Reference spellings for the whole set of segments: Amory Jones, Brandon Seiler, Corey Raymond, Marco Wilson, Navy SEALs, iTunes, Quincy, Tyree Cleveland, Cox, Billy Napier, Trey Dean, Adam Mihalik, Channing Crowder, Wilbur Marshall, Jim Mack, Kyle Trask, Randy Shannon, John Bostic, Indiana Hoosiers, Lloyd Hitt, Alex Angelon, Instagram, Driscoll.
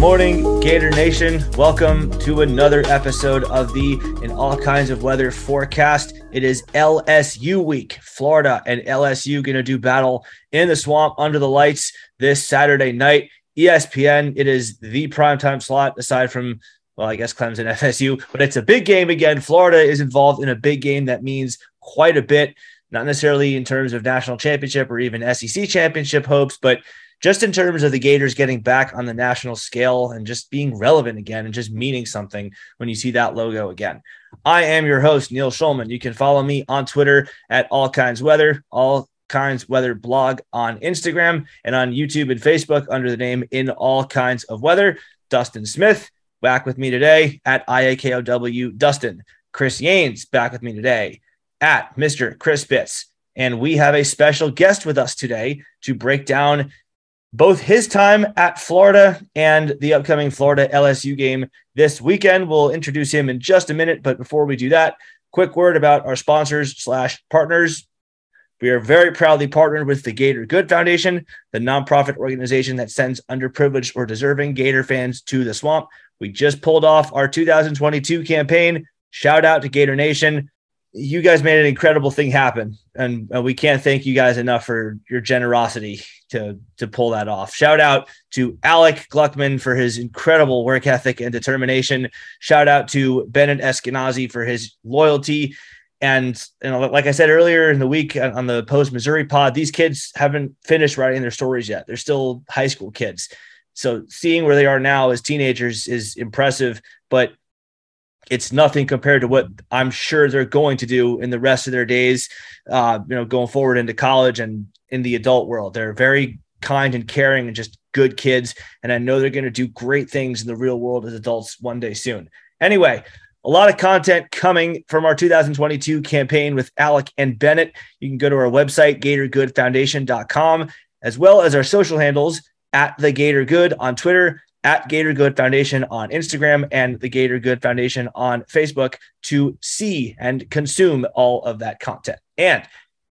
morning, Gator Nation. Welcome to another episode of the In All Kinds of Weather Forecast. It is LSU week. Florida and LSU going to do battle in the swamp under the lights this Saturday night. ESPN, it is the primetime slot aside from, well, I guess Clemson, FSU, but it's a big game again. Florida is involved in a big game that means quite a bit, not necessarily in terms of national championship or even SEC championship hopes, but just in terms of the Gators getting back on the national scale and just being relevant again and just meaning something when you see that logo again. I am your host, Neil Schulman. You can follow me on Twitter at All Kinds Weather, All Kinds Weather blog on Instagram, and on YouTube and Facebook under the name In All Kinds of Weather. Dustin Smith, back with me today at IAKOW Dustin. Chris Yanes, back with me today at Mr. Chris Bitts. And we have a special guest with us today to break down both his time at Florida and the upcoming Florida LSU game this weekend. We'll introduce him in just a minute, but before we do that, quick word about our sponsors/partners. We are very proudly partnered with the Gator Good Foundation, the nonprofit organization that sends underprivileged or deserving Gator fans to the swamp. We just pulled off our 2022 campaign. Shout out to Gator Nation. You guys made an incredible thing happen, and we can't thank you guys enough for your generosity to pull that off. Shout out to Alec Gluckman for his incredible work ethic and determination. Shout out to Bennett Eskenazi for his loyalty. And like I said earlier in the week on the post-Missouri pod, these kids haven't finished writing their stories yet. They're still high school kids. So seeing where they are now as teenagers is impressive, but it's nothing compared to what I'm sure they're going to do in the rest of their days, going forward into college and in the adult world. They're very kind and caring and just good kids. And I know they're going to do great things in the real world as adults one day soon. Anyway, a lot of content coming from our 2022 campaign with Alec and Bennett. You can go to our website, GatorGoodFoundation.com, as well as our social handles at the Gator Good on Twitter, at Gator Good Foundation on Instagram, and the Gator Good Foundation on Facebook to see and consume all of that content. And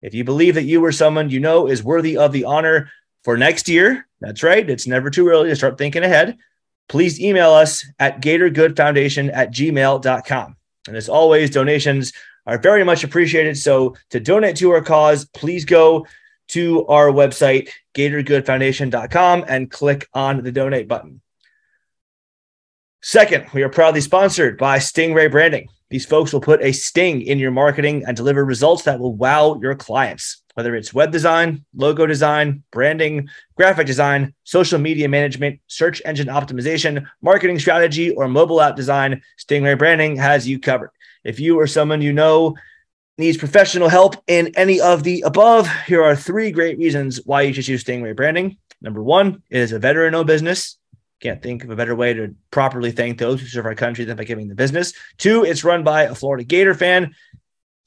if you believe that you or someone you know is worthy of the honor for next year, that's right, it's never too early to start thinking ahead, please email us at GatorGoodFoundation@gmail.com. And as always, donations are very much appreciated. So to donate to our cause, please go to our website, GatorGoodFoundation.com, and click on the donate button. Second, we are proudly sponsored by Stingray Branding. These folks will put a sting in your marketing and deliver results that will wow your clients. Whether it's web design, logo design, branding, graphic design, social media management, search engine optimization, marketing strategy, or mobile app design, Stingray Branding has you covered. If you or someone you know needs professional help in any of the above, here are three great reasons why you should choose Stingray Branding. Number one, it is a veteran-owned business. Can't think of a better way to properly thank those who serve our country than by giving the business. Two, it's run by a Florida Gator fan.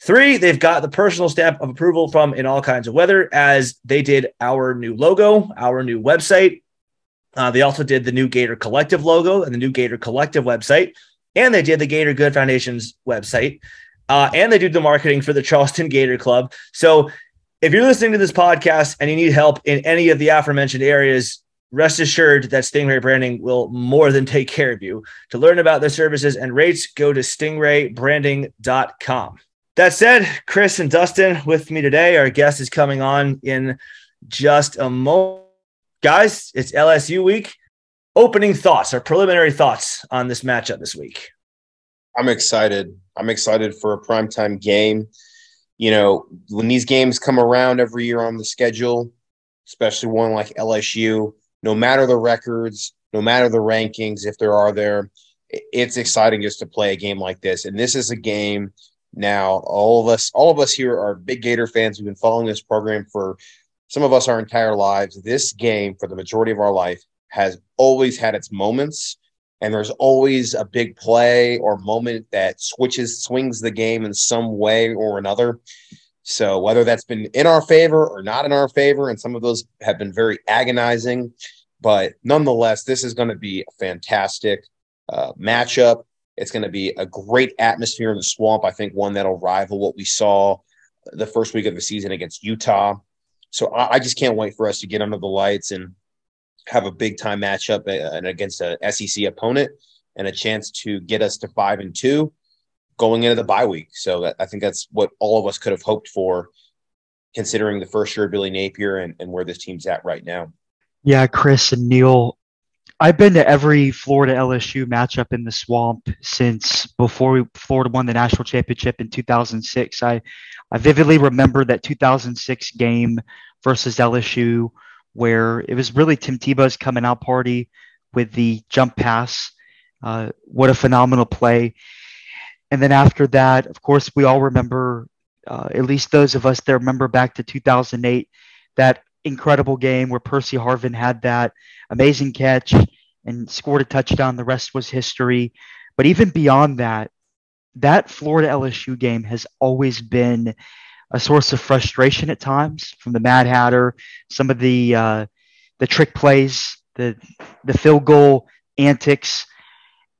Three, they've got the personal stamp of approval from In All Kinds of Weather, as they did our new logo, our new website. They also did the new Gator Collective logo and the new Gator Collective website. And they did the Gator Good Foundation's website. And they do the marketing for the Charleston Gator Club. So if you're listening to this podcast and you need help in any of the aforementioned areas, rest assured that Stingray Branding will more than take care of you. To learn about their services and rates, go to stingraybranding.com. That said, Chris and Dustin with me today. Our guest is coming on in just a moment. Guys, it's LSU week. Opening thoughts or preliminary thoughts on this matchup this week. I'm excited. I'm excited for a primetime game. You know, when these games come around every year on the schedule, especially one like LSU, no matter the records, no matter the rankings, if there are there, it's exciting just to play a game like this. And this is a game now. All of us here are big Gator fans. We've been following this program for some of us our entire lives. This game, for the majority of our life, has always had its moments. And there's always a big play or moment that swings the game in some way or another. So whether that's been in our favor or not in our favor, and some of those have been very agonizing, but nonetheless, this is going to be a fantastic matchup. It's going to be a great atmosphere in the swamp. I think one that'll rival what we saw the first week of the season against Utah. So I just can't wait for us to get under the lights and have a big time matchup and against an SEC opponent and a chance to get us to 5-2 going into the bye week. So that, I think that's what all of us could have hoped for, considering the first year of Billy Napier and where this team's at right now. Yeah, Chris and Neil, I've been to every Florida LSU matchup in the Swamp since Florida won the national championship in 2006. I vividly remember that 2006 game versus LSU where it was really Tim Tebow's coming out party with the jump pass. What a phenomenal play. And then after that, of course, we all remember, at least those of us that remember back to 2008, that incredible game where Percy Harvin had that amazing catch and scored a touchdown. The rest was history. But even beyond that, that Florida LSU game has always been a source of frustration at times, from the Mad Hatter, some of the trick plays, the field goal antics,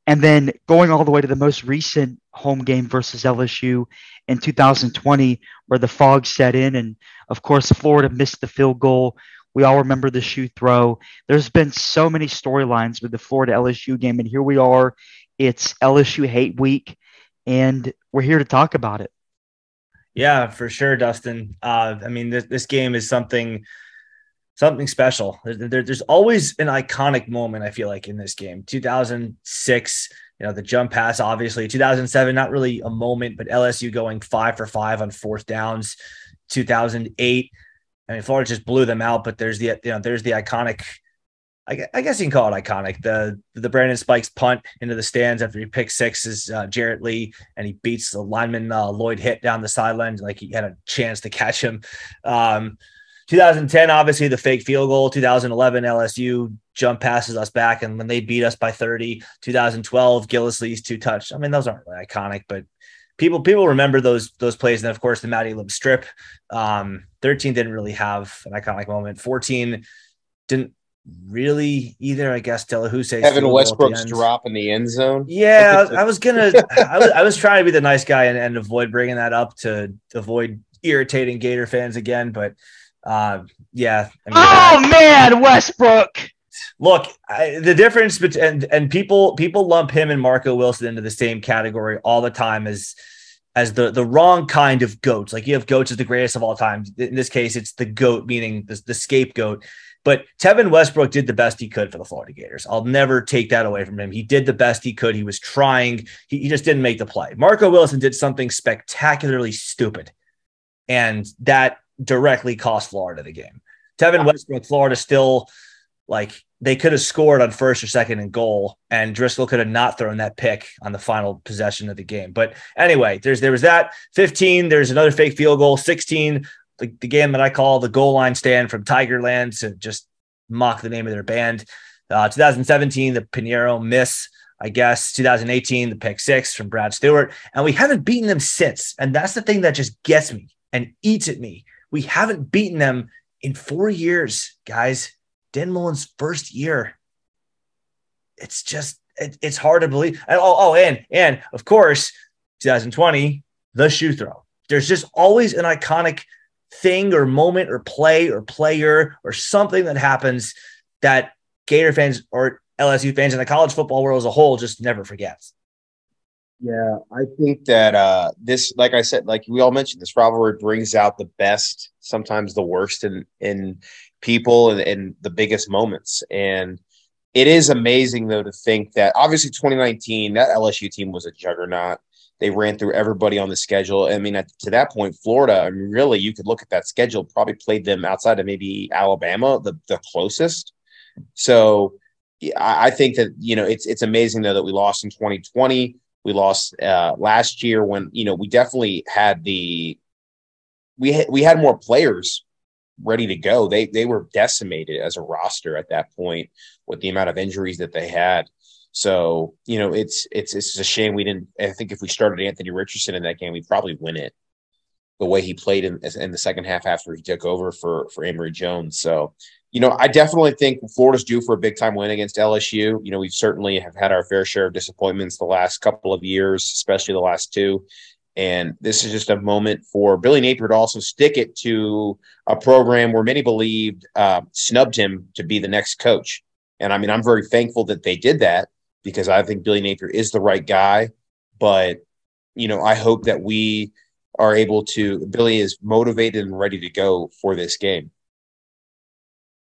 and then going all the way to the most recent home game versus LSU in 2020, where the fog set in. And of course, Florida missed the field goal. We all remember the shoe throw. There's been so many storylines with the Florida LSU game. And here we are. It's LSU Hate Week, and we're here to talk about it. Yeah, for sure, Dustin. I mean, this game is something special. There's always an iconic moment, I feel like, in this game. 2006, the jump pass, obviously. 2007, not really a moment, but LSU going 5 for 5 on fourth downs. 2008, I mean, Florida just blew them out. But there's the iconic, I guess you can call it iconic, the Brandon Spikes punt into the stands after he picked sixes, Jarrett Lee, and he beats the lineman Lloyd Hitt down the sideline like he had a chance to catch him. 2010, obviously, the fake field goal. 2011, LSU jump passes us back, and when they beat us by 30. 2012, Gillislee's two touch. I mean, those aren't really iconic, but people remember those plays. And then, of course, the Maddie Lipp strip. 13 didn't really have an iconic moment. 14 didn't really either, I guess. Tevin Westbrook's drop in the end zone. Yeah, I was trying to be the nice guy and avoid bringing that up to avoid irritating Gator fans again, but yeah. I mean, Westbrook. Look, the difference between and people lump him and Marco Wilson into the same category all the time as the wrong kind of goats. Like, you have goats as the greatest of all time. In this case, it's the goat, meaning the scapegoat. But Tevin Westbrook did the best he could for the Florida Gators. I'll never take that away from him. He did the best he could. He was trying. He just didn't make the play. Marco Wilson did something spectacularly stupid, and that directly cost Florida the game. Tevin Westbrook, Florida still, they could have scored on first or second and goal, and Driscoll could have not thrown that pick on the final possession of the game. But anyway, there was that. 15, there's another fake field goal. 16, the game that I call the goal line stand from Tigerland, to just mock the name of their band. 2017, the Pinheiro miss, I guess. 2018, the pick six from Brad Stewart. And we haven't beaten them since. And that's the thing that just gets me and eats at me. We haven't beaten them in 4 years, guys. Dan Mullen's first year. It's just, it's hard to believe. And, and of course, 2020, the shoe throw. There's just always an iconic thing or moment or play or player or something that happens that Gator fans or LSU fans in the college football world as a whole just never forgets. Yeah, I think that this, like I said, like we all mentioned, this rivalry brings out the best, sometimes the worst in people and the biggest moments. And it is amazing, though, to think that obviously 2019, that LSU team was a juggernaut. They ran through everybody on the schedule. I mean, to that point, Florida, I mean, really, you could look at that schedule, probably played them outside of maybe Alabama, the closest. So I think that, it's amazing, though, that we lost in 2020. We lost last year when, we definitely had we had more players ready to go. They were decimated as a roster at that point with the amount of injuries that they had. So, it's a shame we didn't. I think if we started Anthony Richardson in that game, we'd probably win it the way he played in the second half after he took over for Amory Jones. So, I definitely think Florida's due for a big time win against LSU. We've certainly have had our fair share of disappointments the last couple of years, especially the last two. And this is just a moment for Billy Napier to also stick it to a program where many believed snubbed him to be the next coach. And I mean, I'm very thankful that they did that because I think Billy Napier is the right guy. But, you know, I hope that we are able to, Billy is motivated and ready to go for this game.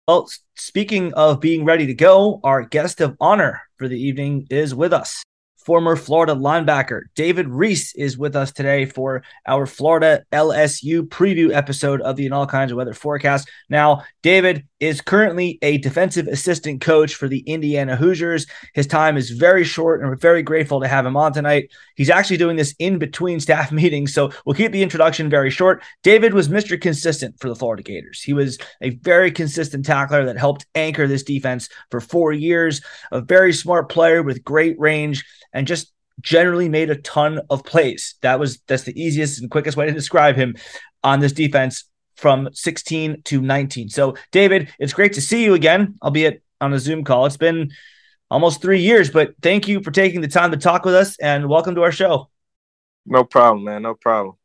Well, speaking of being ready to go, our guest of honor for the evening is with us. Former Florida linebacker David Reese is with us today for our Florida LSU preview episode of the In All Kinds of Weather Forecast. Now, David is currently a defensive assistant coach for the Indiana Hoosiers. His time is very short, and we're very grateful to have him on tonight. He's actually doing this in between staff meetings, so we'll keep the introduction very short. David was Mr. Consistent for the Florida Gators. He was a very consistent tackler that helped anchor this defense for 4 years, a very smart player with great range, and just generally made a ton of plays. That's the easiest and quickest way to describe him on this defense from 16 to 19. So, David, it's great to see you again, albeit on a Zoom call. It's been almost 3 years, but thank you for taking the time to talk with us, and welcome to our show. No problem, man. No problem.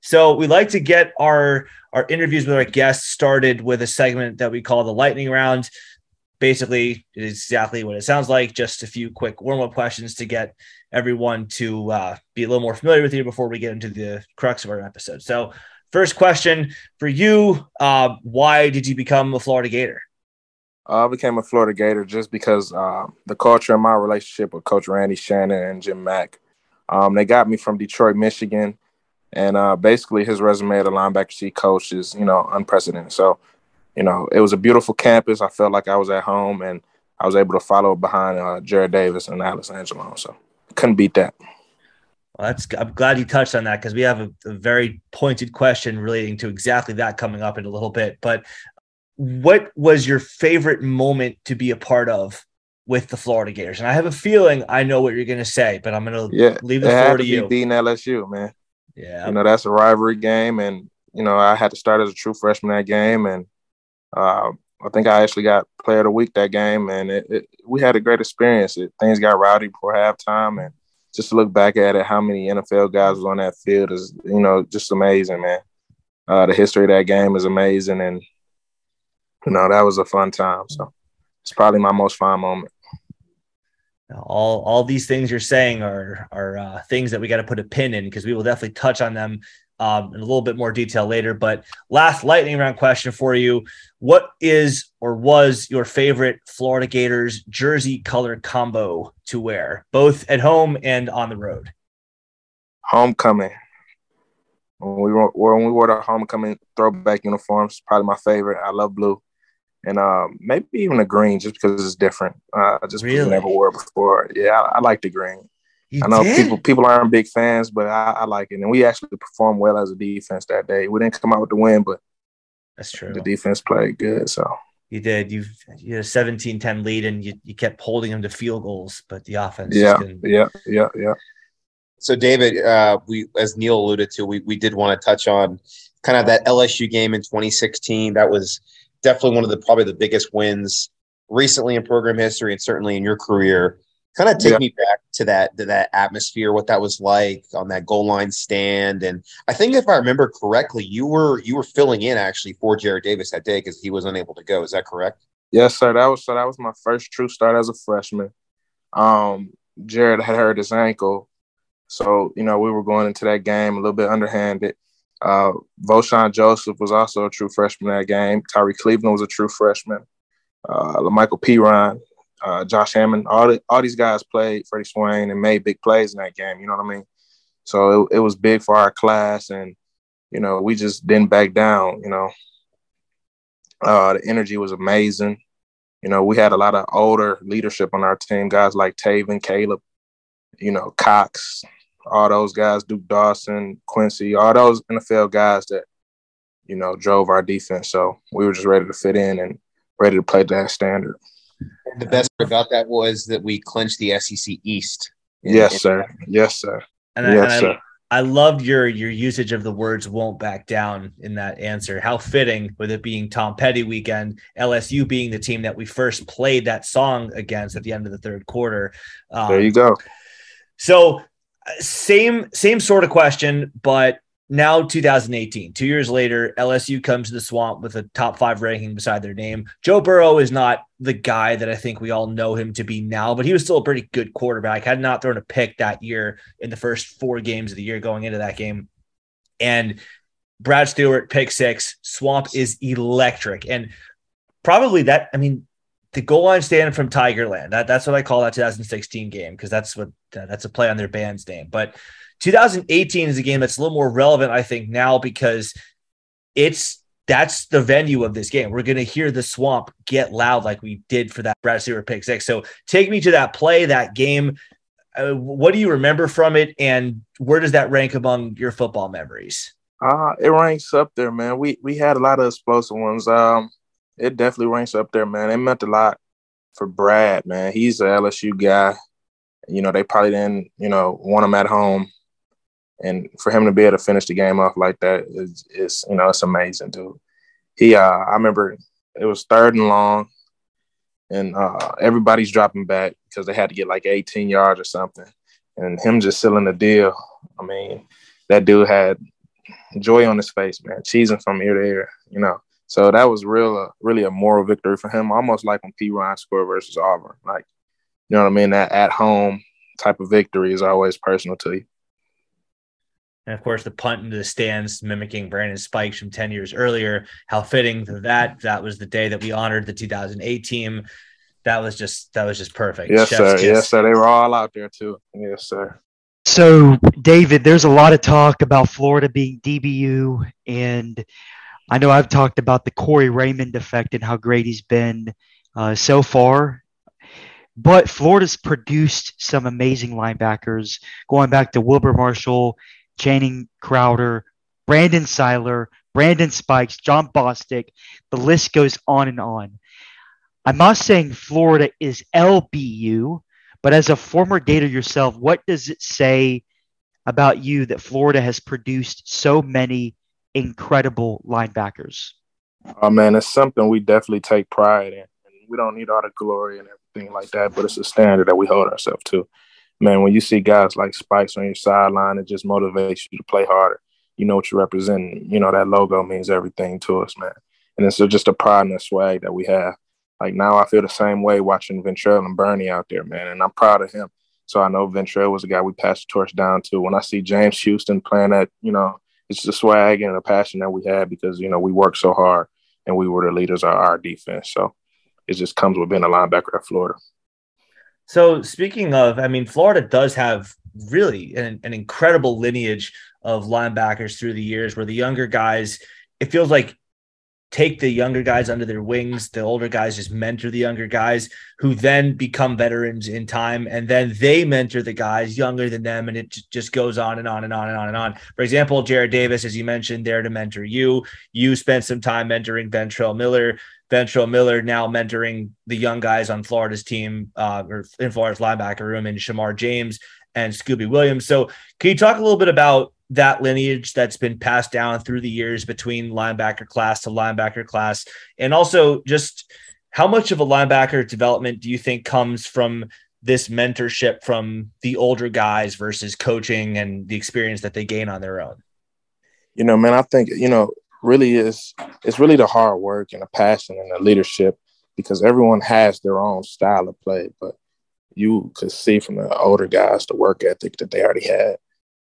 So we like to get our interviews with our guests started with a segment that we call the lightning round. Basically, it is exactly what it sounds like, just a few quick warm-up questions to get everyone to be a little more familiar with you before we get into the crux of our episode. So first question for you, why did you become a Florida Gator? I became a Florida Gator just because the culture and my relationship with Coach Randy Shannon and Jim Mack, they got me from Detroit, Michigan, and basically his resume as a linebacker C coach is, you know, unprecedented. So, you know, it was a beautiful campus. I felt like I was at home, and I was able to follow behind Jared Davis and Alex Angelon. So couldn't beat that. Well, I'm glad you touched on that because we have a very pointed question relating to exactly that coming up in a little bit. But what was your favorite moment to be a part of with the Florida Gators? And I have a feeling I know what you're going to say, but I'm going to leave the floor to you. Beating LSU, man. Yeah, you know, that's a rivalry game, and you know I had to start as a true freshman that game, and I think I actually got player of the week that game, and we had a great experience. Things got rowdy before halftime, and just to look back at it, how many NFL guys was on that field is, you know, just amazing, man. The history of that game is amazing, and, you know, that was a fun time. So it's probably my most fun moment. Now, all these things you're saying are things that we got to put a pin in because we will definitely touch on them in a little bit more detail later. But last lightning round question for you. What is or was your favorite Florida Gators jersey color combo to wear, both at home and on the road? Homecoming. When we wore the homecoming throwback uniforms, probably my favorite. I love blue. And maybe even the green just because it's different. I just really? Never wore it before. Yeah, I like the green. You I know did? People aren't big fans, but I like it. And we actually performed well as a defense that day. We didn't come out with the win, but that's true. The defense played good. So you did. You had a 17-10 lead, and you kept holding them to field goals, but the offense. Yeah. So David, we as Neil alluded to, we did want to touch on kind of that LSU game in 2016. That was definitely one of the biggest wins recently in program history, and certainly in your career. Kind of take me back to that atmosphere, what that was like on that goal line stand. And I think if I remember correctly, you were filling in actually for Jared Davis that day because he was unable to go. Is that correct? Yes, sir. That was my first true start as a freshman. Jared had hurt his ankle. So, you know, we were going into that game a little bit underhanded. Voshon Joseph was also a true freshman that game. Tyree Cleveland was a true freshman. LaMichael Piron. Josh Hammond, all these guys played, Freddie Swain, and made big plays in that game, you know what I mean? So it was big for our class, and, you know, we just didn't back down, you know. The energy was amazing. You know, we had a lot of older leadership on our team, guys like Tevin, Caleb, you know, Cox, all those guys, Duke Dawson, Quincy, all those NFL guys that, you know, drove our defense. So we were just ready to fit in and ready to play to that standard. The best part about that was that we clinched the SEC East. Yes, sir. And I loved your usage of the words "won't back down" in that answer. How fitting, with it being Tom Petty weekend, LSU being the team that we first played that song against at the end of the third quarter. There you go. So same sort of question, but Now 2018, 2 years later, LSU comes to the Swamp with a top five ranking beside their name. Joe Burrow is not the guy that I think we all know him to be now, but he was still a pretty good quarterback. Had not thrown a pick that year in the first four games of the year going into that game. And Brad Stewart, pick six, Swamp is electric. And probably that, I mean, the goal line stand from Tigerland, that's what I call that 2016 game, because that's a play on their band's name. But 2018 is a game that's a little more relevant, I think, now, because that's the venue of this game. We're going to hear the Swamp get loud like we did for that Brad Stewart pick six. So take me to that play, that game. What do you remember from it, and where does that rank among your football memories? It ranks up there, man. We had a lot of explosive ones. It definitely ranks up there, man. It meant a lot for Brad, man. He's an LSU guy. You know, they probably didn't, want him at home. And for him to be able to finish the game off like that is it's amazing, dude. I remember it was third and long, and everybody's dropping back because they had to get like 18 yards or something. And him just sealing the deal. I mean, that dude had joy on his face, man, cheesing from ear to ear, So that was really a moral victory for him, almost like when Piron scored versus Auburn. Like, you know what I mean? That at-home type of victory is always personal to you. And, of course, the punt into the stands mimicking Brandon Spikes from 10 years earlier. How fitting to that. That was the day that we honored the 2008 team. That was just perfect. Yes, Chef's sir. Kiss. Yes, sir. They were all out there, too. Yes, sir. So, David, there's a lot of talk about Florida being DBU, and I know I've talked about the Corey Raymond effect and how great he's been so far. But Florida's produced some amazing linebackers, going back to Wilbur Marshall, Channing Crowder, Brandon Seiler, Brandon Spikes, John Bostic. The list goes on and on. I'm not saying Florida is LBU, but as a former Gator yourself, what does it say about you that Florida has produced so many incredible linebackers? Oh, man, it's something we definitely take pride in. We don't need all the glory and everything like that, but it's a standard that we hold ourselves to. Man, when you see guys like Spikes on your sideline, it just motivates you to play harder. You know what you're representing. You know, that logo means everything to us, man. And it's just a pride and a swag that we have. Like, now I feel the same way watching Ventrell and Bernie out there, man, and I'm proud of him. So I know Ventrell was a guy we passed the torch down to. When I see James Houston playing that, it's the swag and the passion that we had because, we worked so hard and we were the leaders of our defense. So it just comes with being a linebacker at Florida. So speaking of, Florida does have really an incredible lineage of linebackers through the years where the younger guys, it feels like, take the younger guys under their wings. The older guys just mentor the younger guys who then become veterans in time. And then they mentor the guys younger than them. And it just goes on and on and on and on and on. For example, Jared Davis, as you mentioned, there to mentor you. You spent some time mentoring Ventrell Miller. Ventrell Miller now mentoring the young guys on Florida's team or in Florida's linebacker room, and Shamar James and Scooby Williams. So can you talk a little bit about that lineage that's been passed down through the years between linebacker class to linebacker class? And also just how much of a linebacker development do you think comes from this mentorship from the older guys versus coaching and the experience that they gain on their own? Man, I think, really it's really the hard work and the passion and the leadership, because everyone has their own style of play, but you could see from the older guys the work ethic that they already had.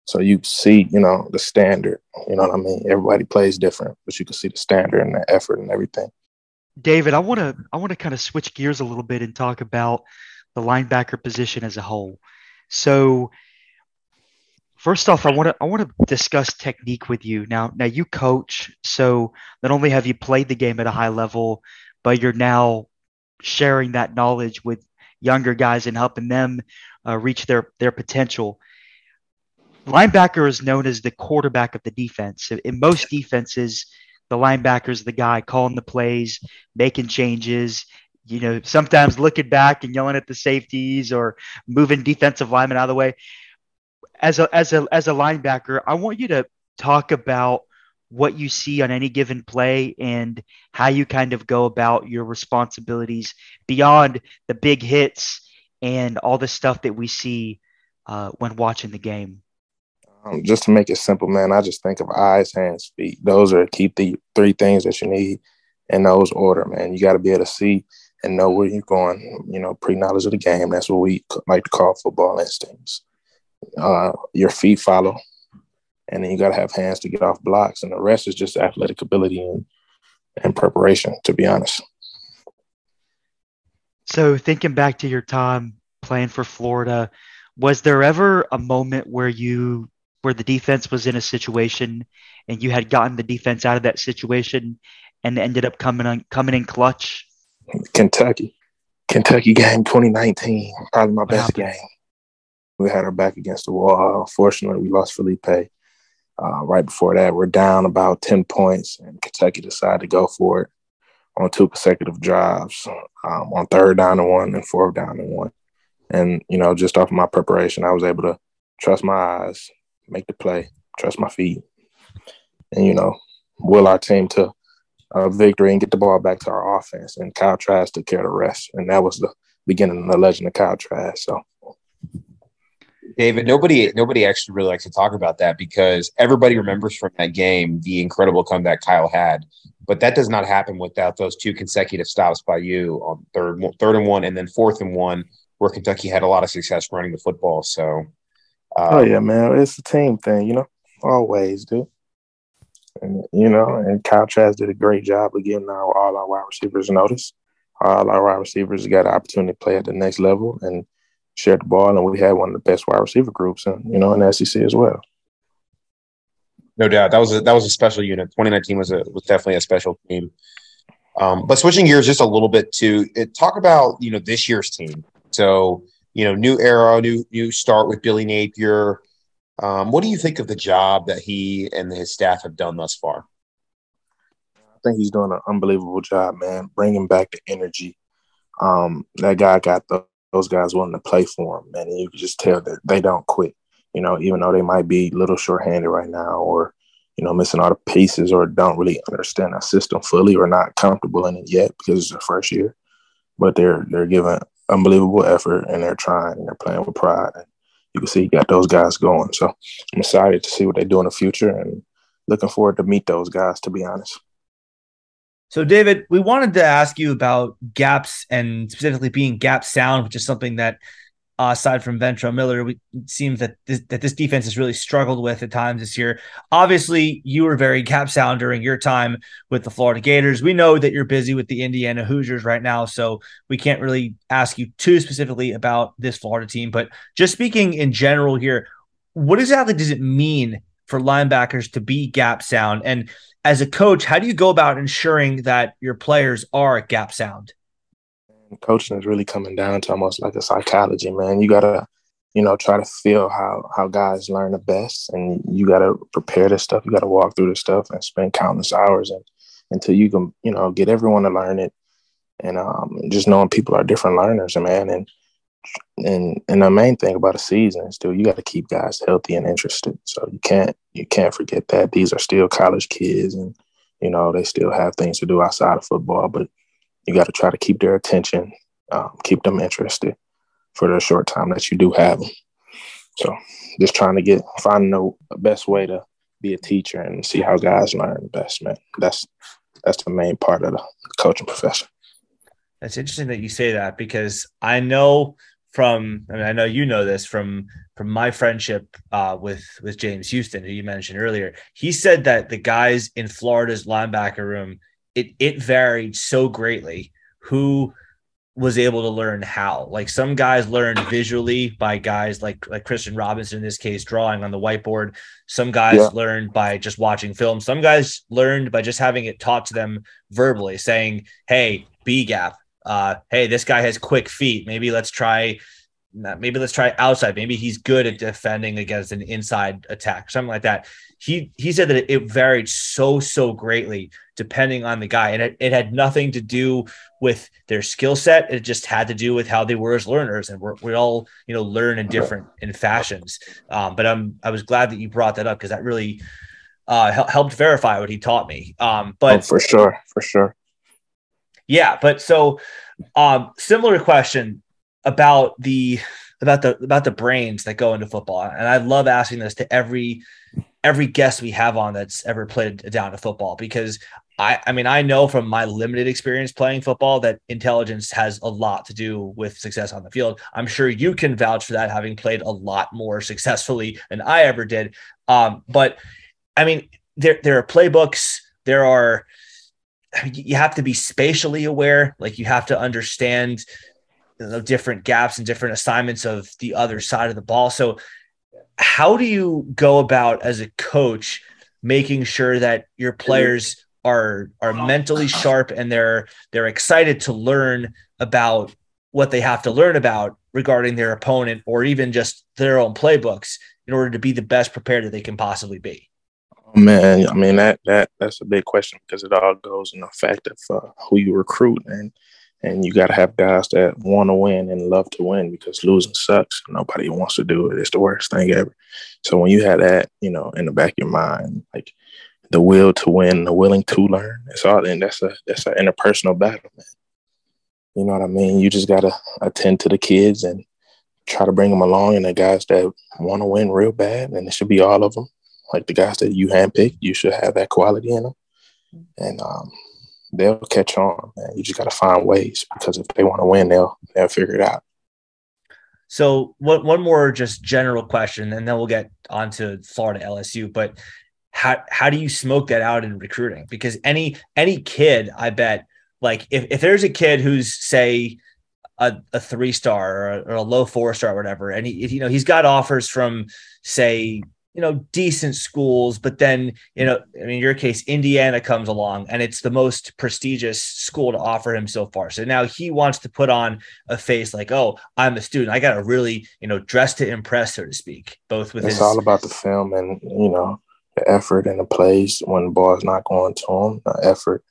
So you see, the standard, everybody plays different, but you can see the standard and the effort and everything. David, I want to kind of switch gears a little bit and talk about the linebacker position as a whole. So first off, I want to discuss technique with you. Now you coach, so not only have you played the game at a high level, but you're now sharing that knowledge with younger guys and helping them reach their potential. Linebacker is known as the quarterback of the defense. In most defenses, the linebacker is the guy calling the plays, making changes, sometimes looking back and yelling at the safeties or moving defensive linemen out of the way. As a linebacker, I want you to talk about what you see on any given play and how you kind of go about your responsibilities beyond the big hits and all the stuff that we see when watching the game. Just to make it simple, man, I just think of eyes, hands, feet. Those are the key three things that you need in those order, man. You got to be able to see and know where you're going, you know, pre-knowledge of the game. That's what we like to call football instincts. Your feet follow, and then you got to have hands to get off blocks, and the rest is just athletic ability and preparation, to be honest. So thinking back to your time playing for Florida, was there ever a moment where the defense was in a situation and you had gotten the defense out of that situation and ended up coming in clutch? Kentucky game 2019, probably my best game. We had our back against the wall. Unfortunately, we lost Felipe. Right before that, we're down about 10 points, and Kentucky decided to go for it on two consecutive drives, on third down and one and fourth down and one. And, you know, just off of my preparation, I was able to trust my eyes, make the play, trust my feet, and, you know, will our team to a victory and get the ball back to our offense. And Kyle Trask took care of the rest. And that was the beginning of the legend of Kyle Trask. So, David, nobody actually really likes to talk about that because everybody remembers from that game the incredible comeback Kyle had. But that does not happen without those two consecutive stops by you on third and one and then fourth and one, where Kentucky had a lot of success running the football. So, oh, yeah, man, it's a team thing, you know, always, dude. And, you know, and Kyle Trask did a great job of getting all our wide receivers noticed. All our wide receivers got an opportunity to play at the next level and share the ball, and we had one of the best wide receiver groups, and you know, in the SEC as well. No doubt, that was a special unit. 2019 was definitely a special team. But switching gears just a little bit to talk about, you know, this year's team. So, you know, new era, new start with Billy Napier. What do you think of the job that he and his staff have done thus far? I think he's doing an unbelievable job, man, bringing back the energy. That guy got those guys wanting to play for him, man, and you can just tell that they don't quit, you know, even though they might be a little shorthanded right now or, you know, missing all the pieces or don't really understand our system fully or not comfortable in it yet because it's their first year. But they're giving unbelievable effort, and they're trying, and they're playing with pride. And you can see he got those guys going. So I'm excited to see what they do in the future and looking forward to meet those guys, to be honest. So, David, we wanted to ask you about gaps and specifically being gap sound, which is something that, aside from Ventrell Miller, it seems that this defense has really struggled with at times this year. Obviously, you were very gap sound during your time with the Florida Gators. We know that you're busy with the Indiana Hoosiers right now, so we can't really ask you too specifically about this Florida team. But just speaking in general here, what exactly does it mean for linebackers to be gap sound? And as a coach, how do you go about ensuring that your players are gap sound? Coaching is really coming down to almost like a psychology, man. You got to, you know, try to feel how guys learn the best, and you got to prepare this stuff. You got to walk through this stuff and spend countless hours until you can, you know, get everyone to learn it. And just knowing people are different learners, man. And the main thing about a season is, dude, you got to keep guys healthy and interested. So you can't forget that. These are still college kids, and, you know, they still have things to do outside of football, but you got to try to keep their attention, keep them interested for the short time that you do have them. So just trying to find the best way to be a teacher and see how guys learn best, man. That's the main part of the coaching profession. That's interesting that you say that, because I know I know you know this from my friendship with James Houston, who you mentioned earlier. He said that the guys in Florida's linebacker room, it varied so greatly who was able to learn how. Like, some guys learned visually by guys like Christian Robinson, in this case, drawing on the whiteboard. Some guys learned by just watching film. Some guys learned by just having it taught to them verbally, saying, hey, B gap. Hey, this guy has quick feet. Maybe let's try outside. Maybe he's good at defending against an inside attack, something like that. He said that it varied so greatly depending on the guy. And it had nothing to do with their skill set. It just had to do with how they were as learners. And we all, you know, learn in different in fashions. But I was glad that you brought that up, because that really helped verify what he taught me. For sure. Yeah. But so similar question about the about the brains that go into football. And I love asking this to every guest we have on that's ever played down to football, because I mean, I know from my limited experience playing football that intelligence has a lot to do with success on the field. I'm sure you can vouch for that, having played a lot more successfully than I ever did. But I mean, there are playbooks. You have to be spatially aware. Like, you have to understand the different gaps and different assignments of the other side of the ball. So how do you go about, as a coach, making sure that your players are mentally sharp and they're excited to learn about what they have to learn about regarding their opponent, or even just their own playbooks, in order to be the best prepared that they can possibly be? Man, I mean, that's a big question, because it all goes in the fact of who you recruit, and you got to have guys that want to win and love to win, because losing sucks. Nobody wants to do it. It's the worst thing ever. So when you have that, in the back of your mind, like the will to win, the willing to learn, it's all, and that's an interpersonal battle, man. You know what I mean? You just got to attend to the kids and try to bring them along, and the guys that want to win real bad, and it should be all of them. Like the guys that you handpick, you should have that quality in them, and they'll catch on, man. You just got to find ways, because if they want to win, they'll figure it out. So one more just general question, and then we'll get on to Florida LSU. But how do you smoke that out in recruiting? Because any kid, I bet, like if there's a kid who's, say, a 3-star or a low 4-star or whatever, and he's got offers from, say, decent schools, but then, in your case, Indiana comes along, and it's the most prestigious school to offer him so far. So now he wants to put on a face like, oh, I'm a student. I got to really, dress to impress, so to speak, both with It's all about the film and, the effort and the plays when the ball is not going to him, the effort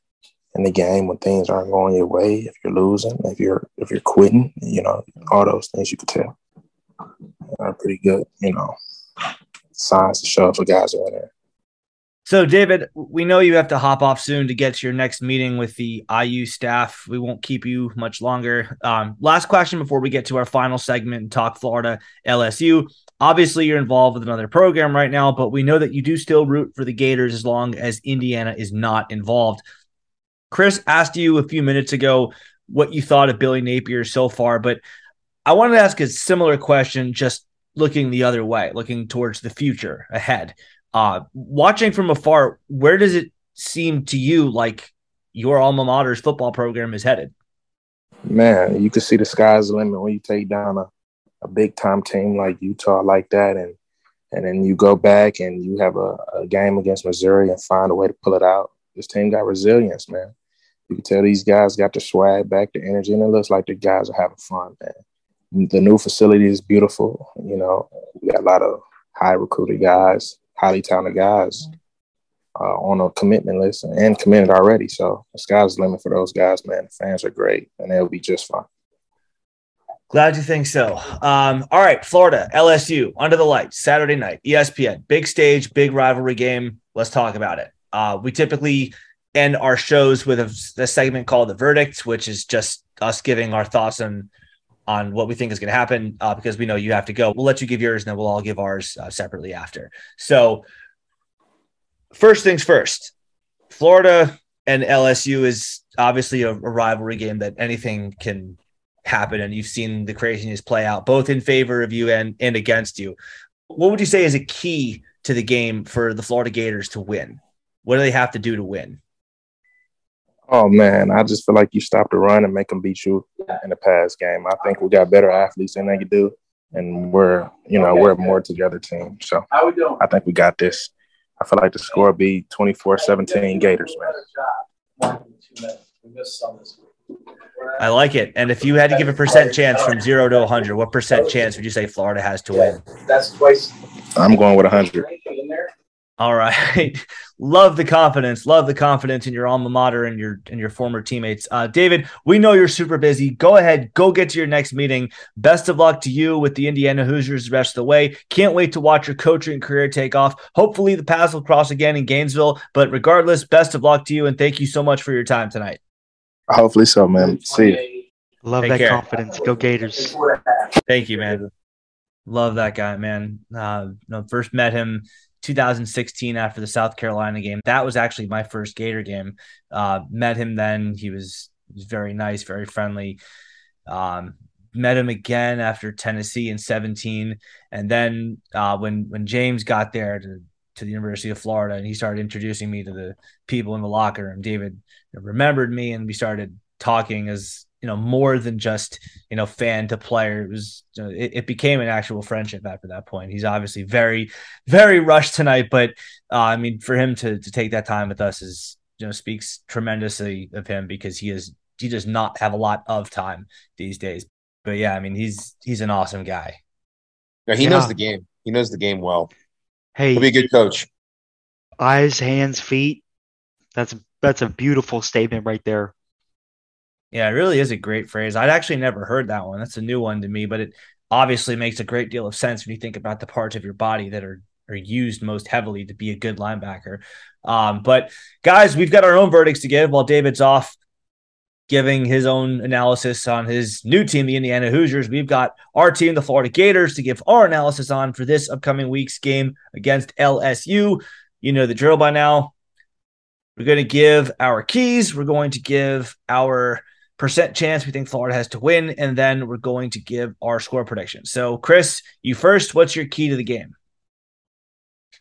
in the game when things aren't going your way, if you're losing, if you're quitting, all those things you could tell are pretty good, signs to show up for guys over there. So, David, we know you have to hop off soon to get to your next meeting with the IU staff. We won't keep you much longer. Last question before we get to our final segment and talk Florida LSU. Obviously, you're involved with another program right now, but we know that you do still root for the Gators as long as Indiana is not involved. Chris asked you a few minutes ago what you thought of Billy Napier so far, but I wanted to ask a similar question, just looking the other way, looking towards the future ahead. Watching from afar, where does it seem to you like your alma mater's football program is headed? Man, you can see the sky's the limit when you take down a big-time team like Utah like that, and then you go back and you have a game against Missouri and find a way to pull it out. This team got resilience, man. You can tell these guys got the swag back, the energy, and it looks like the guys are having fun, man. The new facility is beautiful. We got a lot of high recruited guys, highly talented guys on a commitment list and committed already. So the sky's the limit for those guys, man. The fans are great, and they'll be just fine. Glad you think so. All right, Florida, LSU, under the lights, Saturday night, ESPN, big stage, big rivalry game. Let's talk about it. We typically end our shows with a segment called The Verdict, which is just us giving our thoughts on what we think is going to happen, because we know you have to go. We'll let you give yours, and then we'll all give ours separately after. So first things first, Florida and LSU is obviously a rivalry game that anything can happen, and you've seen the craziness play out both in favor of you and against you. What would you say is a key to the game for the Florida Gators to win? What do they have to do to win? Oh, man, I just feel like you stop the run and make them beat you in the pass game. I think we got better athletes than they could do, and we're a more together team. So I think we got this. I feel like the score will be 24-17 Gators, man. I like it. And if you had to give a percent chance from 0 to 100, what percent chance would you say Florida has to win? That's twice. I'm going with 100. All right. Love the confidence in your alma mater and your former teammates. David, we know you're super busy. Go ahead. Go get to your next meeting. Best of luck to you with the Indiana Hoosiers the rest of the way. Can't wait to watch your coaching career take off. Hopefully the paths will cross again in Gainesville, but regardless, best of luck to you. And thank you so much for your time tonight. Hopefully so, man. See you. Love that confidence. Go Gators. Thank you, man. Love that guy, man. First met him 2016 after the South Carolina game. That was actually my first Gator game. Met him then. He was very nice, very friendly. Met him again after Tennessee in 17. And then when James got there to the University of Florida, and he started introducing me to the people in the locker room, David remembered me, and we started talking as, more than just, fan to player. It was, it became an actual friendship after that point. He's obviously very, very rushed tonight, but for him to take that time with us is, speaks tremendously of him, because he does not have a lot of time these days. But yeah, he's an awesome guy. Yeah, he knows the game. He knows the game well. Hey, he'll be a good coach. Eyes, hands, feet. That's a beautiful statement right there. Yeah, it really is a great phrase. I'd actually never heard that one. That's a new one to me, but it obviously makes a great deal of sense when you think about the parts of your body that are used most heavily to be a good linebacker. But guys, we've got our own verdicts to give while David's off giving his own analysis on his new team, the Indiana Hoosiers. We've got our team, the Florida Gators, to give our analysis on for this upcoming week's game against LSU. You know the drill by now. We're going to give our keys. We're going to give our percent chance we think Florida has to win, and then we're going to give our score prediction. So, Chris, you first. What's your key to the game?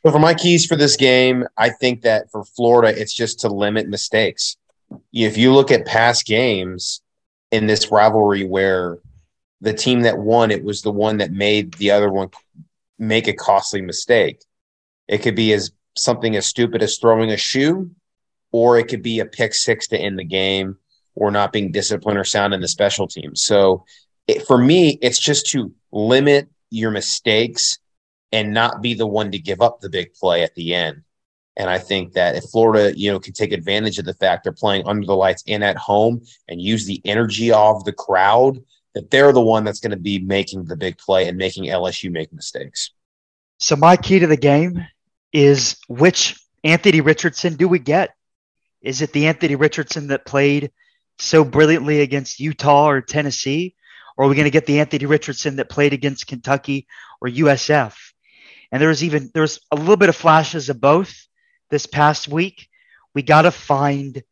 Well, for my keys for this game, I think that for Florida, it's just to limit mistakes. If you look at past games in this rivalry where the team that won, it was the one that made the other one make a costly mistake. It could be something as stupid as throwing a shoe, or it could be a pick six to end the game, or not being disciplined or sound in the special teams. So for me, it's just to limit your mistakes and not be the one to give up the big play at the end. And I think that if Florida, can take advantage of the fact they're playing under the lights and at home and use the energy of the crowd, that they're the one that's going to be making the big play and making LSU make mistakes. So my key to the game is, which Anthony Richardson do we get? Is it the Anthony Richardson that played so brilliantly against Utah or Tennessee? Or are we going to get the Anthony Richardson that played against Kentucky or USF? And there's a little bit of flashes of both. This past week, we got to find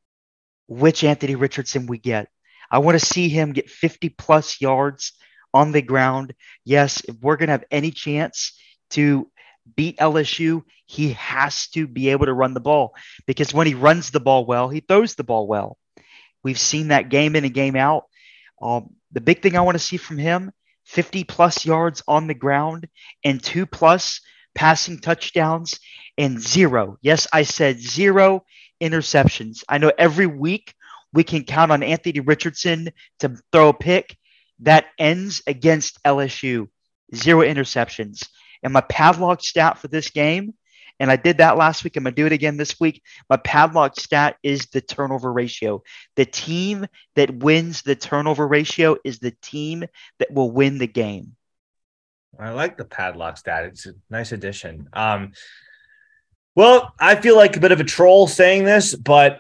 which Anthony Richardson we get. I want to see him get 50-plus yards on the ground. Yes, if we're going to have any chance to beat LSU, he has to be able to run the ball, because when he runs the ball well, he throws the ball well. We've seen that game in and game out. The big thing I want to see from him, 50-plus yards on the ground and 2-plus passing touchdowns, and 0. Yes, I said 0 interceptions. I know every week we can count on Anthony Richardson to throw a pick. That ends against LSU. 0 interceptions. And my padlock stat for this game, and I did that last week, I'm going to do it again this week. My padlock stat is the turnover ratio. The team that wins the turnover ratio is the team that will win the game. I like the padlock stat. It's a nice addition. Well, I feel like a bit of a troll saying this, but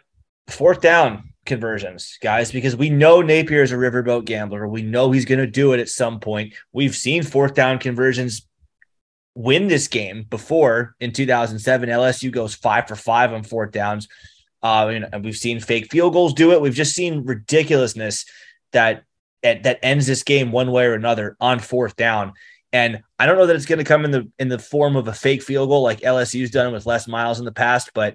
4th down conversions, guys, because we know Napier is a riverboat gambler. We know he's going to do it at some point. We've seen 4th down conversions win this game before. In 2007. LSU goes 5 for 5 on 4th downs. And we've seen fake field goals do it. We've just seen ridiculousness that ends this game one way or another on 4th down. And I don't know that it's going to come in the form of a fake field goal like LSU's done with Les Miles in the past, but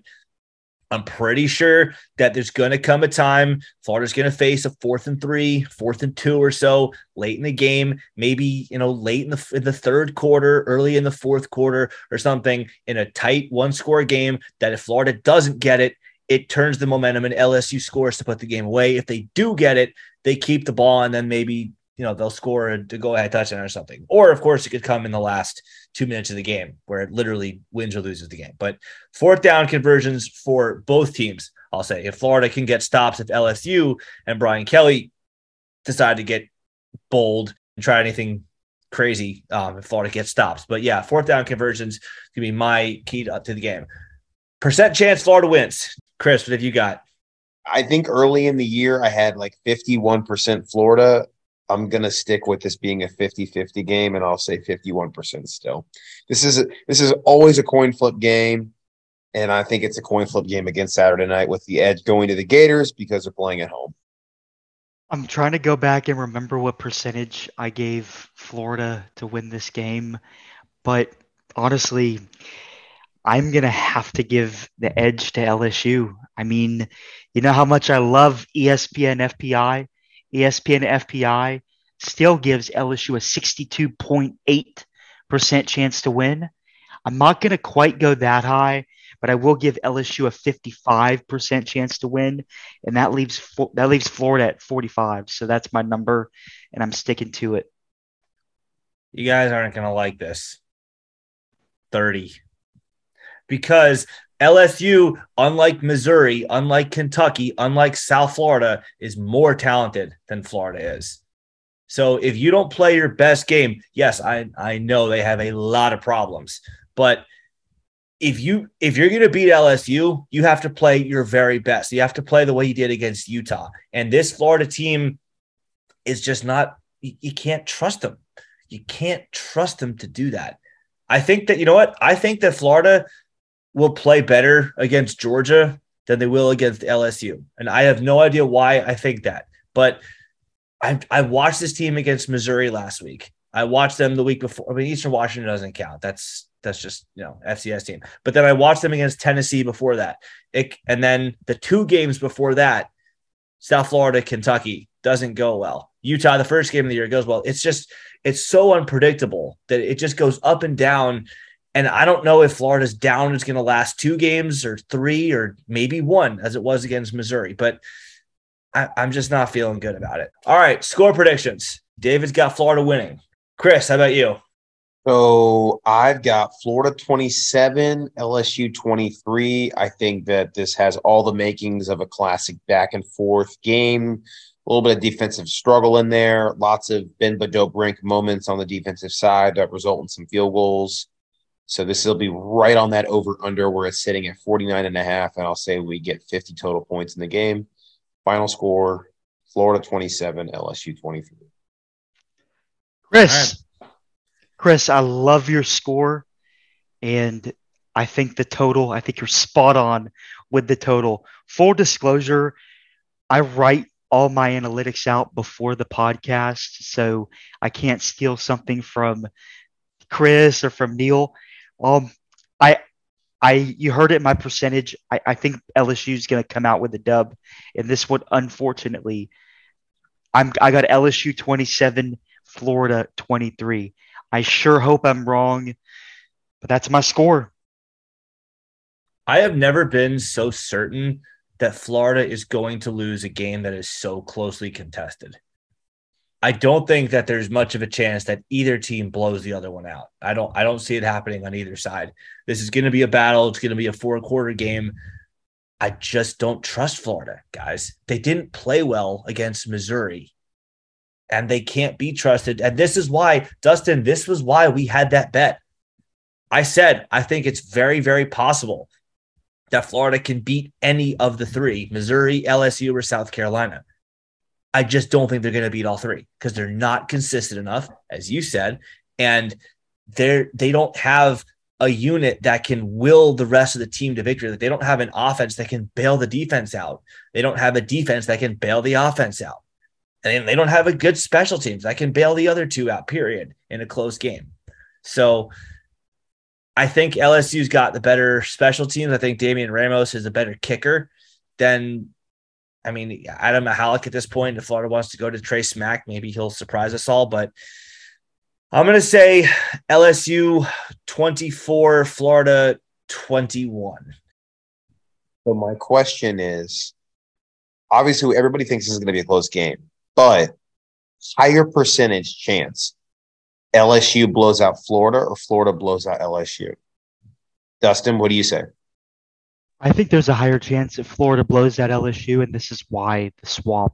I'm pretty sure that there's going to come a time Florida's going to face a 4th and 3, 4th and 2 or so late in the game, maybe, late in the 3rd quarter, early in the 4th quarter or something, in a tight one-score game, that if Florida doesn't get it, it turns the momentum and LSU scores to put the game away. If they do get it, they keep the ball, and then maybe they'll score a go-ahead touchdown or something. Or, of course, it could come in the last 2 minutes of the game where it literally wins or loses the game. But 4th down conversions for both teams, I'll say. If Florida can get stops, if LSU and Brian Kelly decide to get bold and try anything crazy, if Florida gets stops. But, yeah, 4th down conversions could be my key to the game. Percent chance Florida wins. Chris, what have you got? I think early in the year I had like 51% Florida. I'm going to stick with this being a 50-50 game, and I'll say 51% still. This is always a coin flip game, and I think it's a coin flip game against Saturday night with the edge going to the Gators because they're playing at home. I'm trying to go back and remember what percentage I gave Florida to win this game, but honestly, I'm going to have to give the edge to LSU. I mean, you know how much I love ESPN FPI? ESPN FPI still gives LSU a 62.8% chance to win. I'm not going to quite go that high, but I will give LSU a 55% chance to win, and that leaves Florida at 45. So that's my number, and I'm sticking to it. You guys aren't going to like this. 30. Because LSU, unlike Missouri, unlike Kentucky, unlike South Florida, is more talented than Florida is. So if you don't play your best game, yes, I know they have a lot of problems. But if you're going to beat LSU, you have to play your very best. You have to play the way you did against Utah. And this Florida team is just not – you can't trust them. You can't trust them to do that. I think that – you know what? I think that Florida – will play better against Georgia than they will against LSU. And I have no idea why I think that. But I watched this team against Missouri last week. I watched them the week before. I mean, Eastern Washington doesn't count. That's just, you know, FCS team. But then I watched them against Tennessee before that. And then the two games before that, South Florida, Kentucky, doesn't go well. Utah, the first game of the year, goes well. It's just, it's so unpredictable that it just goes up and down. And I don't know if Florida's down is going to last two games or three or maybe one as it was against Missouri, but I'm just not feeling good about it. All right, score predictions. David's got Florida winning. Chris, how about you? So I've got Florida 27, LSU 23. I think that this has all the makings of a classic back and forth game. A little bit of defensive struggle in there. Lots of Ben Badot-Brink moments on the defensive side that result in some field goals. So this will be right on that over-under where it's sitting at 49.5, and I'll say we get 50 total points in the game. Final score, Florida 27, LSU 23. Chris, I love your score, and I think the total, I think you're spot on with the total. Full disclosure, I write all my analytics out before the podcast, so I can't steal something from Chris or from Neil. You heard it in my percentage. I think LSU is going to come out with a dub, and this one, unfortunately, I got LSU 27, Florida 23. I sure hope I'm wrong, but that's my score. I have never been so certain that Florida is going to lose a game that is so closely contested. I don't think that there's much of a chance that either team blows the other one out. I don't see it happening on either side. This is going to be a battle. It's going to be a 4-quarter game. I just don't trust Florida, guys. They didn't play well against Missouri, and they can't be trusted. And this is why, Dustin, this was why we had that bet. I said I think it's very, very possible that Florida can beat any of the three, Missouri, LSU, or South Carolina. I just don't think they're going to beat all three because they're not consistent enough, as you said, and they don't have a unit that can will the rest of the team to victory. They don't have an offense that can bail the defense out. They don't have a defense that can bail the offense out. And they don't have a good special teams that can bail the other two out, period, in a close game. So I think LSU's got the better special teams. I think Damian Ramos is a better kicker than – I mean, Adam Mihalik at this point, if Florida wants to go to Trey Smack, maybe he'll surprise us all. But I'm going to say LSU 24, Florida 21. So my question is, obviously everybody thinks this is going to be a close game, but higher percentage chance LSU blows out Florida or Florida blows out LSU? Dustin, what do you say? I think there's a higher chance that Florida blows out LSU, and this is why the swamp.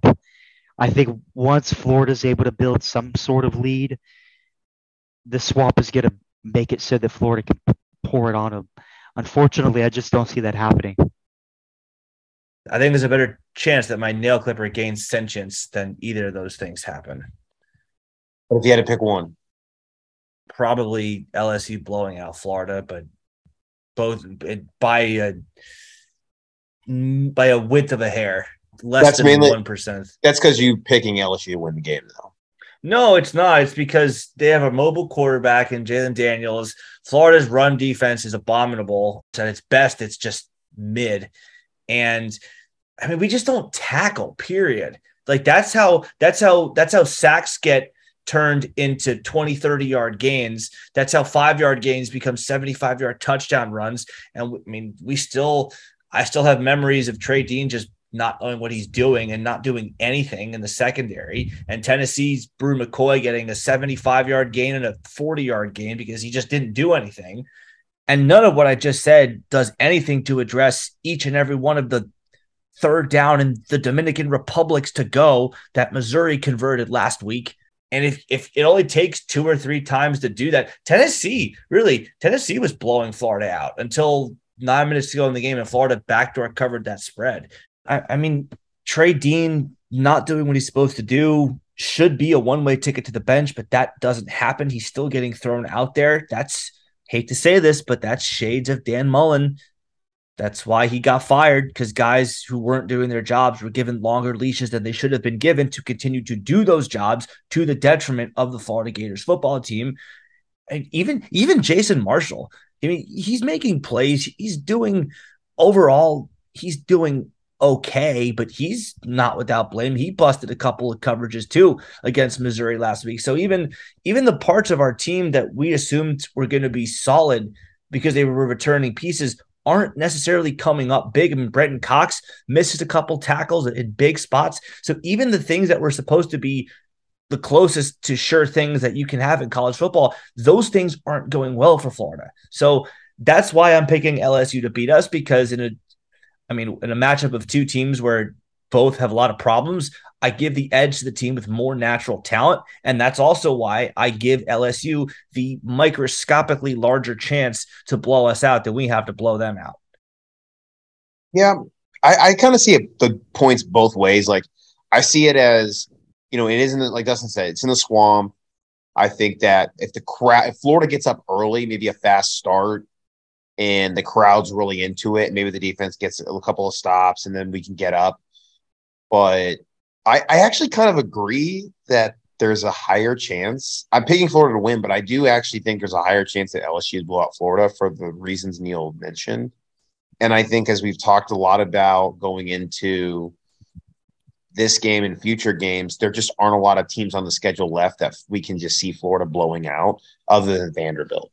I think once Florida's able to build some sort of lead, the swamp is going to make it so that Florida can pour it on them. Unfortunately, I just don't see that happening. I think there's a better chance that my nail clipper gains sentience than either of those things happen. But if you had to pick one, probably LSU blowing out Florida, but both by a width of a hair, less than 1%. That's because you picking LSU to win the game, though. No, it's not. It's because they have a mobile quarterback in Jalen Daniels. Florida's run defense is abominable. At its best, it's just mid. And I mean, we just don't tackle, period. Like that's how sacks get turned into 20, 30-yard gains. That's how 5-yard gains become 75-yard touchdown runs. And I mean, I still have memories of Trey Dean just not knowing what he's doing and not doing anything in the secondary, and Tennessee's Brew McCoy getting a 75-yard gain and a 40-yard gain because he just didn't do anything. And none of what I just said does anything to address each and every one of the third down and the Dominican Republic's to go that Missouri converted last week. And if it only takes 2 or 3 times to do that, Tennessee was blowing Florida out until 9 minutes to go in the game, and Florida backdoor covered that spread. I mean, Trey Dean not doing what he's supposed to do should be a one-way ticket to the bench, but that doesn't happen. He's still getting thrown out there. That's, hate to say this, but that's shades of Dan Mullen. That's why he got fired, because guys who weren't doing their jobs were given longer leashes than they should have been given to continue to do those jobs to the detriment of the Florida Gators football team. And even Jason Marshall, I mean, he's making plays. He's doing okay, but he's not without blame. He busted a couple of coverages too against Missouri last week. So even the parts of our team that we assumed were going to be solid because they were returning pieces aren't necessarily coming up big. I mean, Brenton Cox misses a couple tackles in big spots. So even the things that were supposed to be the closest to sure things that you can have in college football, those things aren't going well for Florida. So that's why I'm picking LSU to beat us, because in a matchup of two teams where both have a lot of problems, I give the edge to the team with more natural talent. And that's also why I give LSU the microscopically larger chance to blow us out than we have to blow them out. Yeah, I kind of see it, the points both ways. Like, I see it as, it isn't, like Dustin said, it's in the swamp. I think that if Florida gets up early, maybe a fast start, and the crowd's really into it, maybe the defense gets a couple of stops and then we can get up. But I actually kind of agree that there's a higher chance. I'm picking Florida to win, but I do actually think there's a higher chance that LSU blow out Florida for the reasons Neil mentioned. And I think, as we've talked a lot about going into this game and future games, there just aren't a lot of teams on the schedule left that we can just see Florida blowing out other than Vanderbilt.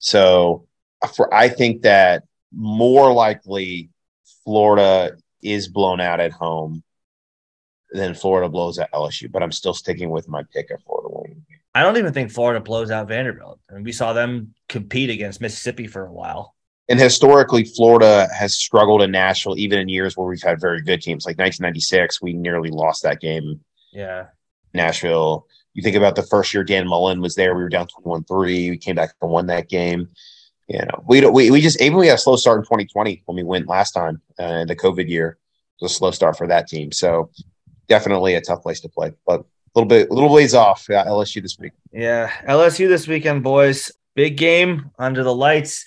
So I think that more likely Florida is blown out at home than Florida blows out LSU, but I'm still sticking with my pick of Florida winning. I don't even think Florida blows out Vanderbilt. I mean, we saw them compete against Mississippi for a while. And historically, Florida has struggled in Nashville, even in years where we've had very good teams. Like 1996, we nearly lost that game. Yeah, Nashville. You think about the first year Dan Mullen was there, we were down 21-3. We came back and won that game. We had a slow start in 2020 when we went last time in the COVID year. It was a slow start for that team. So definitely a tough place to play, but a little ways off. Yeah, LSU this week. Yeah, LSU this weekend, boys. Big game under the lights.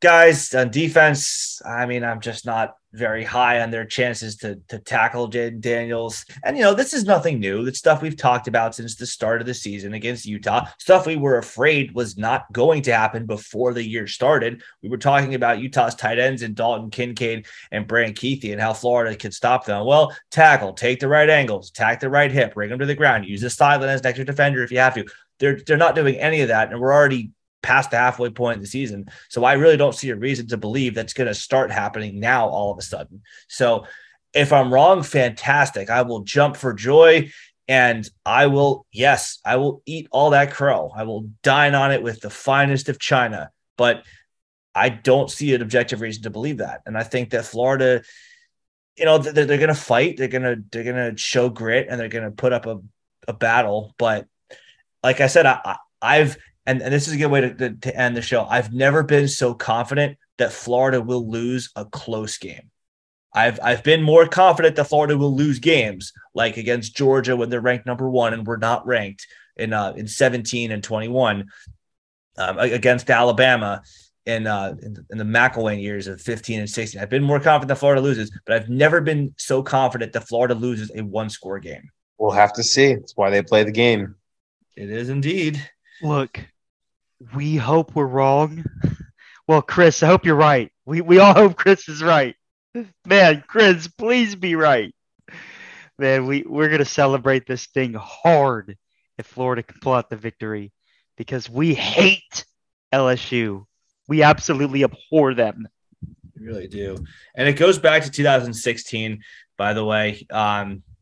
Guys, on defense, I mean, I'm just not very high on their chances to tackle Jaden Daniels. And, this is nothing new. It's stuff we've talked about since the start of the season against Utah, stuff we were afraid was not going to happen before the year started. We were talking about Utah's tight ends and Dalton Kincaid and Brant Keithy and how Florida could stop them. Well, tackle, take the right angles, attack the right hip, bring them to the ground, use the sideline as an extra defender if you have to. They're not doing any of that, and we're already past the halfway point of the season. So I really don't see a reason to believe that's going to start happening now all of a sudden. So if I'm wrong, fantastic. I will jump for joy, and I will eat all that crow. I will dine on it with the finest of China, but I don't see an objective reason to believe that. And I think that Florida, they're going to fight. They're going to show grit, and they're going to put up a battle. But like I said, And this is a good way to end the show. I've never been so confident that Florida will lose a close game. I've been more confident that Florida will lose games, like against Georgia when they're ranked number 1 and we're not ranked, in 17 and 21 against Alabama in the McElwain years of 15 and 16. I've been more confident that Florida loses, but I've never been so confident that Florida loses a one-score game. We'll have to see. That's why they play the game. It is indeed. Look, we hope we're wrong. Well, Chris, I hope you're right. We all hope Chris is right. Man, Chris, please be right. Man, we're going to celebrate this thing hard if Florida can pull out the victory, because we hate LSU. We absolutely abhor them. We really do. And it goes back to 2016, by the way,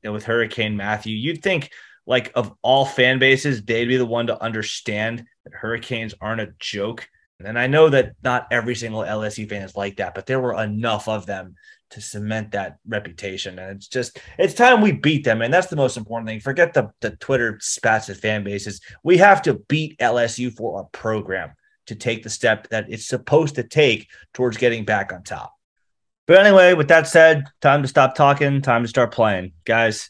with Hurricane Matthew. You'd think, like, of all fan bases, they'd be the one to understand that hurricanes aren't a joke. And I know that not every single LSU fan is like that, but there were enough of them to cement that reputation. And it's just, it's time we beat them. And that's the most important thing. Forget the Twitter spats of fan bases. We have to beat LSU for our program to take the step that it's supposed to take towards getting back on top. But anyway, with that said, time to stop talking, time to start playing. Guys,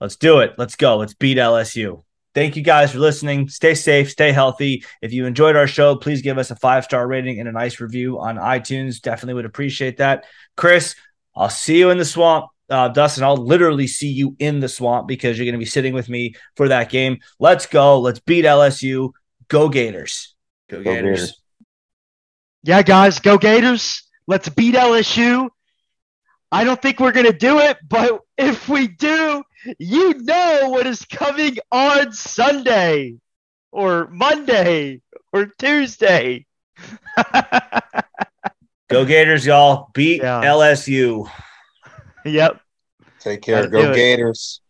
let's do it. Let's go. Let's beat LSU. Thank you guys for listening. Stay safe, stay healthy. If you enjoyed our show, please give us a 5-star rating and a nice review on iTunes. Definitely would appreciate that. Chris, I'll see you in the swamp. Dustin, I'll literally see you in the swamp because you're going to be sitting with me for that game. Let's go. Let's beat LSU. Go Gators. Go Gators. Go Gators. Yeah, guys, go Gators. Let's beat LSU. I don't think we're going to do it, but if we do, you know what is coming on Sunday or Monday or Tuesday. Go Gators, y'all. Beat LSU. Yep. Take care. Go Gators.